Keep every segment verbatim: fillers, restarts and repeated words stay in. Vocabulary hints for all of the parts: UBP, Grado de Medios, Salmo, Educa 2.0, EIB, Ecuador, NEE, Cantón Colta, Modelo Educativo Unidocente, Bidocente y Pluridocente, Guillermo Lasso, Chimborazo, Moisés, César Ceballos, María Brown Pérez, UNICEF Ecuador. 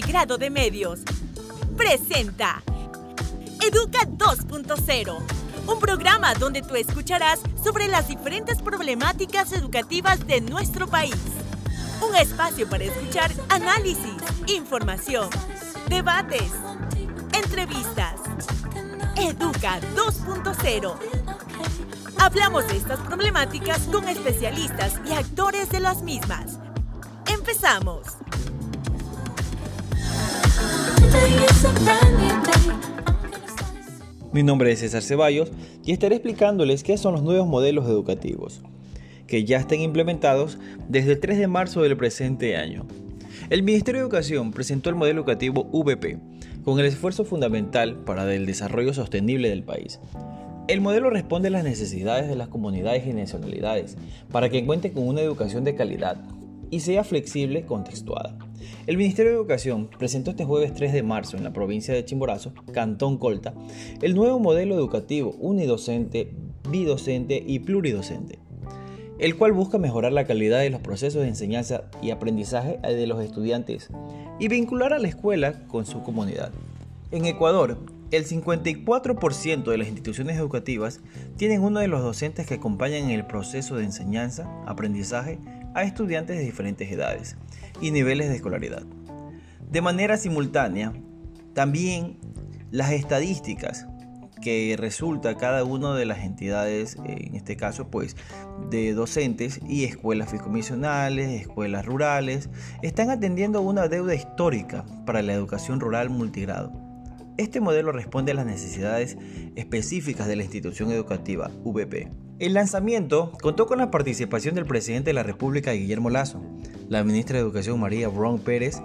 de Grado de Medios presenta Educa dos punto cero, un programa donde tú escucharás sobre las diferentes problemáticas educativas de nuestro país. Un espacio para escuchar análisis, información, debates, entrevistas. Educa dos punto cero. Hablamos de estas problemáticas con especialistas y actores de las mismas. ¡Empezamos! Mi nombre es César Ceballos y estaré explicándoles qué son los nuevos modelos educativos, que ya están implementados desde el tres de marzo del presente año. El Ministerio de Educación presentó el modelo educativo U B P, con el esfuerzo fundamental para el desarrollo sostenible del país. El modelo responde a las necesidades de las comunidades y nacionalidades para que cuenten con una educación de calidad y sea flexible contextuada. El Ministerio de Educación presentó este jueves tres de marzo en la provincia de Chimborazo, Cantón Colta, el nuevo modelo educativo unidocente, bidocente y pluridocente, el cual busca mejorar la calidad de los procesos de enseñanza y aprendizaje de los estudiantes y vincular a la escuela con su comunidad. En Ecuador, el cincuenta y cuatro por ciento de las instituciones educativas tienen uno de los docentes que acompañan el proceso de enseñanza, aprendizaje a estudiantes de diferentes edades y niveles de escolaridad. De manera simultánea, también las estadísticas que resulta cada una de las entidades, en este caso pues de docentes y escuelas fiscomisionales, escuelas rurales, están atendiendo una deuda histórica para la educación rural multigrado. Este modelo responde a las necesidades específicas de la institución educativa U B P. El lanzamiento contó con la participación del presidente de la República, Guillermo Lasso, la ministra de Educación, María Brown Pérez,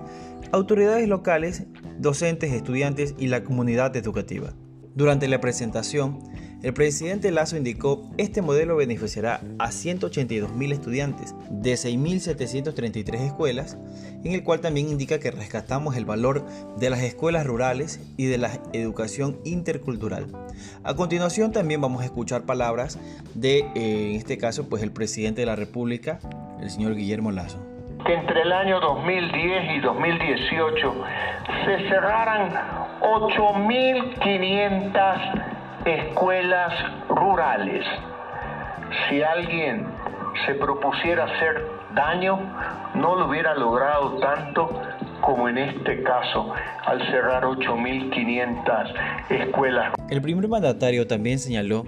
autoridades locales, docentes, estudiantes y la comunidad educativa. Durante la presentación, el presidente Lasso indicó que este modelo beneficiará a ciento ochenta y dos mil estudiantes de seis mil setecientas treinta y tres escuelas, en el cual también indica que rescatamos el valor de las escuelas rurales y de la educación intercultural. A continuación también vamos a escuchar palabras de, eh, en este caso, pues el presidente de la República, el señor Guillermo Lasso. Que entre el año dos mil diez y dos mil dieciocho se cerraran ocho mil quinientas escuelas rurales. Si alguien se propusiera hacer daño, no lo hubiera logrado tanto como en este caso, al cerrar ocho mil quinientas escuelas. El primer mandatario también señaló,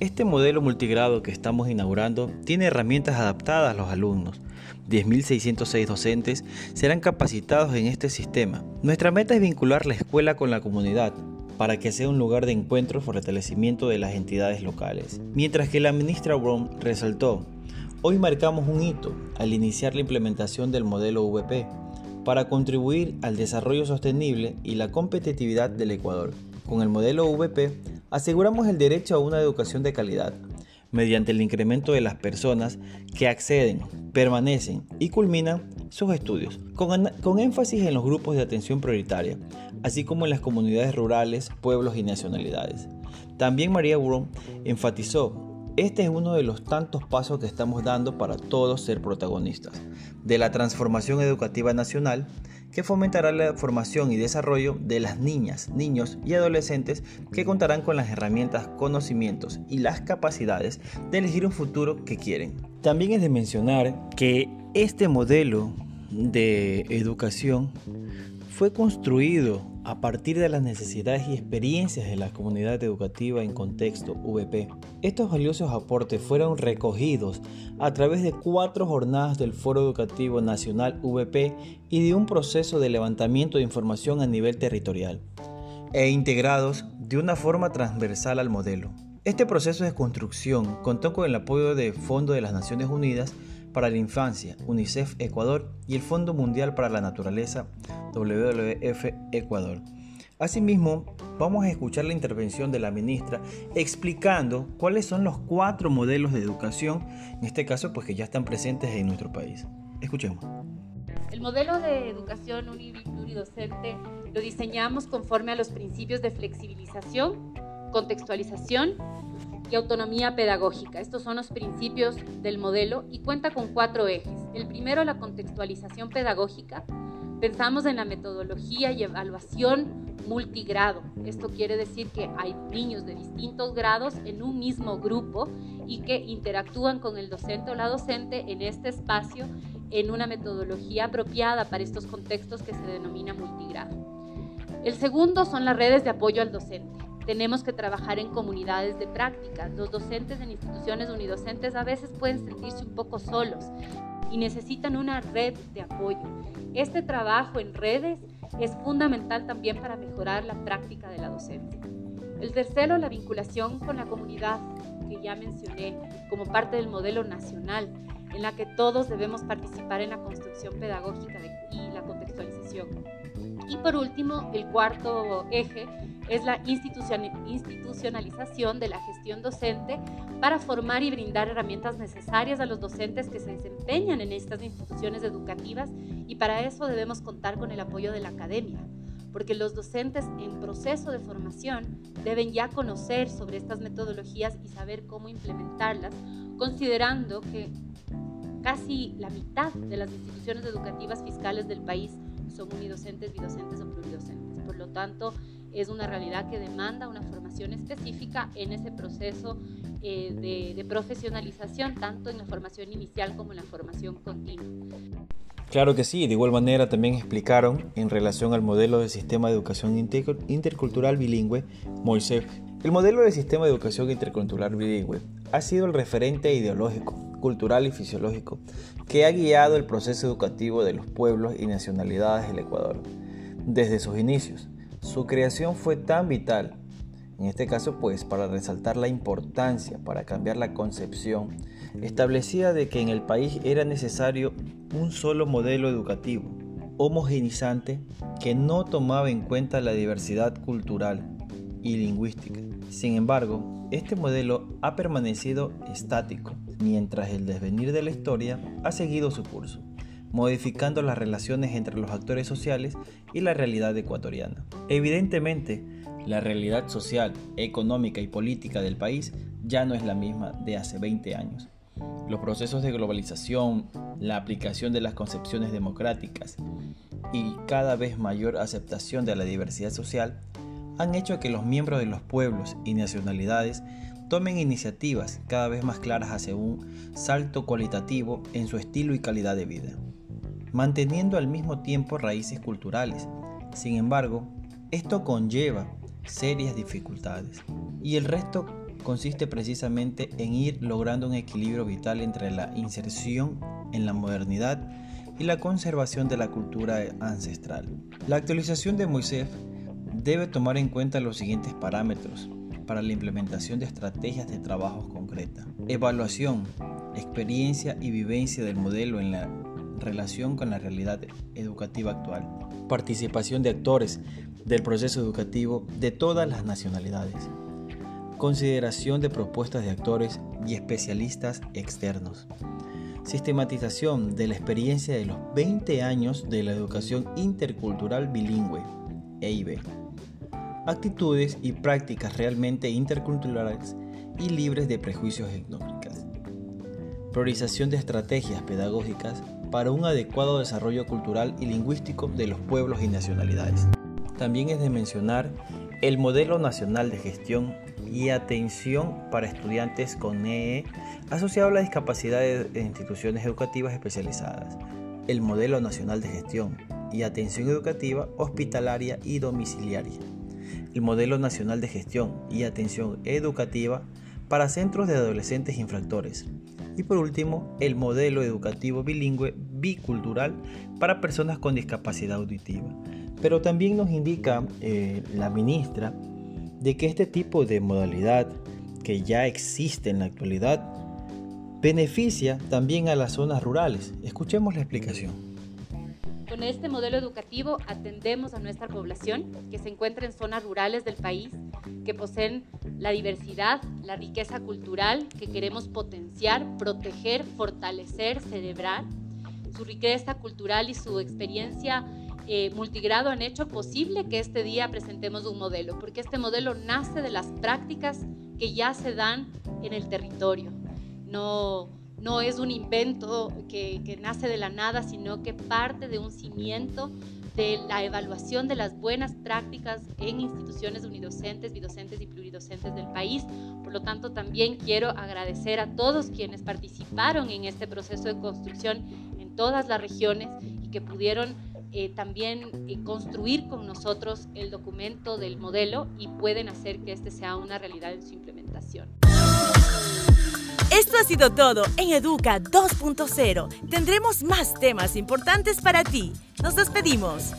este modelo multigrado que estamos inaugurando tiene herramientas adaptadas a los alumnos. diez mil seiscientos seis docentes serán capacitados en este sistema. Nuestra meta es vincular la escuela con la comunidad para que sea un lugar de encuentro y fortalecimiento de las entidades locales. Mientras que la ministra Brown resaltó, hoy marcamos un hito al iniciar la implementación del modelo U B P para contribuir al desarrollo sostenible y la competitividad del Ecuador. Con el modelo U B P aseguramos el derecho a una educación de calidad mediante el incremento de las personas que acceden, permanecen y culminan sus estudios, con, con énfasis en los grupos de atención prioritaria, así como en las comunidades rurales, pueblos y nacionalidades. También María Brown enfatizó, este es uno de los tantos pasos que estamos dando para todos ser protagonistas de la transformación educativa nacional que fomentará la formación y desarrollo de las niñas, niños y adolescentes que contarán con las herramientas, conocimientos y las capacidades de elegir un futuro que quieren. También es de mencionar que este modelo de educación fue construido a partir de las necesidades y experiencias de la comunidad educativa en contexto U B P. Estos valiosos aportes fueron recogidos a través de cuatro jornadas del Foro Educativo Nacional U B P y de un proceso de levantamiento de información a nivel territorial e integrados de una forma transversal al modelo. Este proceso de construcción contó con el apoyo del Fondo de las Naciones Unidas para la Infancia, UNICEF Ecuador y el Fondo Mundial para la Naturaleza, doble u doble u efe Ecuador. Asimismo, vamos a escuchar la intervención de la ministra explicando cuáles son los cuatro modelos de educación, en este caso pues que ya están presentes en nuestro país. Escuchemos. El modelo de educación pluridocente lo diseñamos conforme a los principios de flexibilización, contextualización y autonomía pedagógica. Estos son los principios del modelo y cuenta con cuatro ejes. El primero, la contextualización pedagógica, Pensamos en la metodología y evaluación multigrado. Esto quiere decir que hay niños de distintos grados en un mismo grupo y que interactúan con el docente o la docente en este espacio en una metodología apropiada para estos contextos que se denomina multigrado. El segundo son las redes de apoyo al docente. Tenemos que trabajar en comunidades de prácticas. Los docentes en instituciones unidocentes a veces pueden sentirse un poco solos y necesitan una red de apoyo. Este trabajo en redes es fundamental también para mejorar la práctica de la docencia. El tercero, la vinculación con la comunidad, que ya mencioné, como parte del modelo nacional, en la que todos debemos participar en la construcción pedagógica y la contextualización. Y por último, el cuarto eje es la institucionalización de la gestión docente para formar y brindar herramientas necesarias a los docentes que se desempeñan en estas instituciones educativas, y para eso debemos contar con el apoyo de la academia, porque los docentes en proceso de formación deben ya conocer sobre estas metodologías y saber cómo implementarlas, considerando que casi la mitad de las instituciones educativas fiscales del país son unidocentes, bidocentes o pluridocentes. Por lo tanto, es una realidad que demanda una formación específica en ese proceso eh, de, de profesionalización, tanto en la formación inicial como en la formación continua. Claro que sí, de igual manera también explicaron en relación al modelo de sistema de educación intercultural bilingüe, Moisés. El modelo de sistema de educación intercultural bilingüe ha sido el referente ideológico, cultural y fisiológico que ha guiado el proceso educativo de los pueblos y nacionalidades del Ecuador desde sus inicios. Su creación fue tan vital, en este caso pues para resaltar la importancia, para cambiar la concepción establecida de que en el país era necesario un solo modelo educativo, homogenizante, que no tomaba en cuenta la diversidad cultural y lingüística. Sin embargo, este modelo ha permanecido estático, mientras el devenir de la historia ha seguido su curso, modificando las relaciones entre los actores sociales y la realidad ecuatoriana. Evidentemente, la realidad social, económica y política del país ya no es la misma de hace veinte años. Los procesos de globalización, la aplicación de las concepciones democráticas y cada vez mayor aceptación de la diversidad social han hecho que los miembros de los pueblos y nacionalidades tomen iniciativas cada vez más claras hacia un salto cualitativo en su estilo y calidad de vida, manteniendo al mismo tiempo raíces culturales. Sin embargo, esto conlleva serias dificultades y el resto consiste precisamente en ir logrando un equilibrio vital entre la inserción en la modernidad y la conservación de la cultura ancestral. La actualización de Moisés debe tomar en cuenta los siguientes parámetros para la implementación de estrategias de trabajo concreta: evaluación, experiencia y vivencia del modelo en la relación con la realidad educativa actual, participación de actores del proceso educativo de todas las nacionalidades, consideración de propuestas de actores y especialistas externos, sistematización de la experiencia de los veinte años de la educación intercultural bilingüe, E I B, actitudes y prácticas realmente interculturales y libres de prejuicios etnográficos. Priorización de estrategias pedagógicas para un adecuado desarrollo cultural y lingüístico de los pueblos y nacionalidades. También es de mencionar el Modelo Nacional de Gestión y Atención para Estudiantes con N E E asociado a la discapacidad de instituciones educativas especializadas, el Modelo Nacional de Gestión y Atención Educativa Hospitalaria y Domiciliaria, el Modelo Nacional de Gestión y Atención Educativa para Centros de Adolescentes Infractores y por último el Modelo Educativo Bilingüe Bicultural para Personas con Discapacidad Auditiva. Pero también nos indica eh, la ministra de que este tipo de modalidad que ya existe en la actualidad beneficia también a las zonas rurales. Escuchemos la explicación. Con este modelo educativo atendemos a nuestra población que se encuentra en zonas rurales del país, que poseen la diversidad, la riqueza cultural que queremos potenciar, proteger, fortalecer, celebrar. Su riqueza cultural y su experiencia eh, multigrado han hecho posible que este día presentemos un modelo, porque este modelo nace de las prácticas que ya se dan en el territorio. No... no es un invento que, que nace de la nada, sino que parte de un cimiento de la evaluación de las buenas prácticas en instituciones unidocentes, bidocentes y pluridocentes del país. Por lo tanto, también quiero agradecer a todos quienes participaron en este proceso de construcción en todas las regiones y que pudieron eh, también eh, construir con nosotros el documento del modelo y pueden hacer que este sea una realidad en su implementación. Esto ha sido todo en Educa dos punto cero. Tendremos más temas importantes para ti. Nos despedimos.